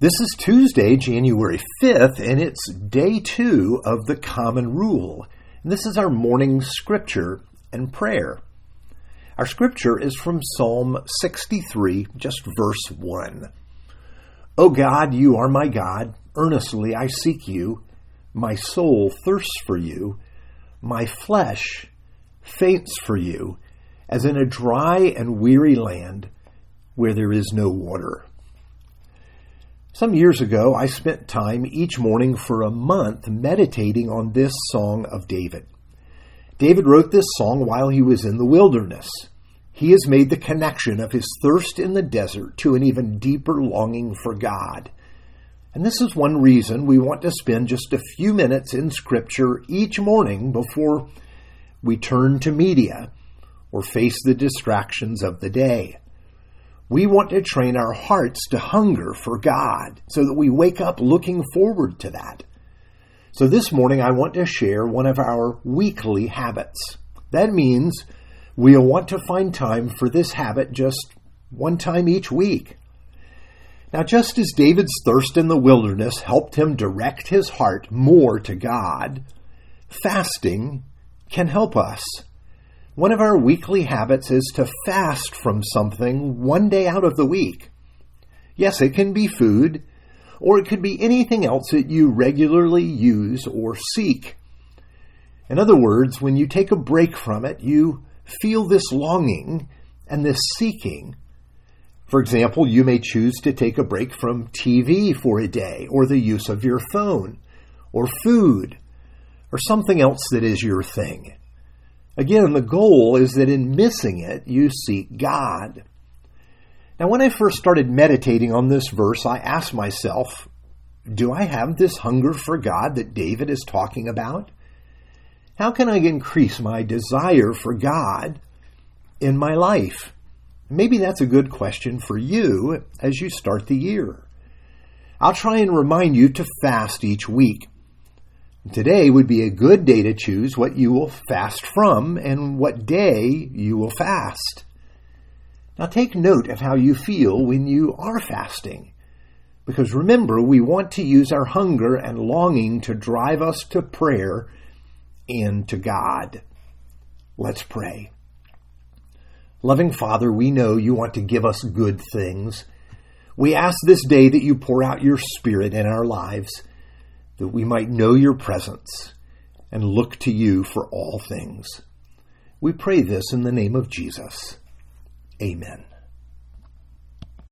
This is Tuesday, January 5th, and it's Day 2 of the Common Rule. And this is our morning scripture and prayer. Our scripture is from Psalm 63, just verse 1. O God, you are my God. Earnestly I seek you. My soul thirsts for you. My flesh faints for you, as in a dry and weary land where there is no water. Some years ago, I spent time each morning for a month meditating on this Song of David. David wrote this song while he was in the wilderness. He has made the connection of his thirst in the desert to an even deeper longing for God. And this is one reason we want to spend just a few minutes in Scripture each morning before we turn to media or face the distractions of the day. We want to train our hearts to hunger for God so that we wake up looking forward to that. So this morning I want to share one of our weekly habits. That means we'll want to find time for this habit just one time each week. Now, just as David's thirst in the wilderness helped him direct his heart more to God, fasting can help us. One of our weekly habits is to fast from something one day out of the week. Yes, it can be food, or it could be anything else that you regularly use or seek. In other words, when you take a break from it, you feel this longing and this seeking. For example, you may choose to take a break from TV for a day, or the use of your phone, or food, or something else that is your thing. Again, the goal is that in missing it, you seek God. Now, when I first started meditating on this verse, I asked myself, do I have this hunger for God that David is talking about? How can I increase my desire for God in my life? Maybe that's a good question for you as you start the year. I'll try and remind you to fast each week. Today would be a good day to choose what you will fast from and what day you will fast. Now take note of how you feel when you are fasting, because remember, we want to use our hunger and longing to drive us to prayer and to God. Let's pray. Loving Father, we know you want to give us good things. We ask this day that you pour out your Spirit in our lives, that we might know your presence and look to you for all things. We pray this in the name of Jesus. Amen.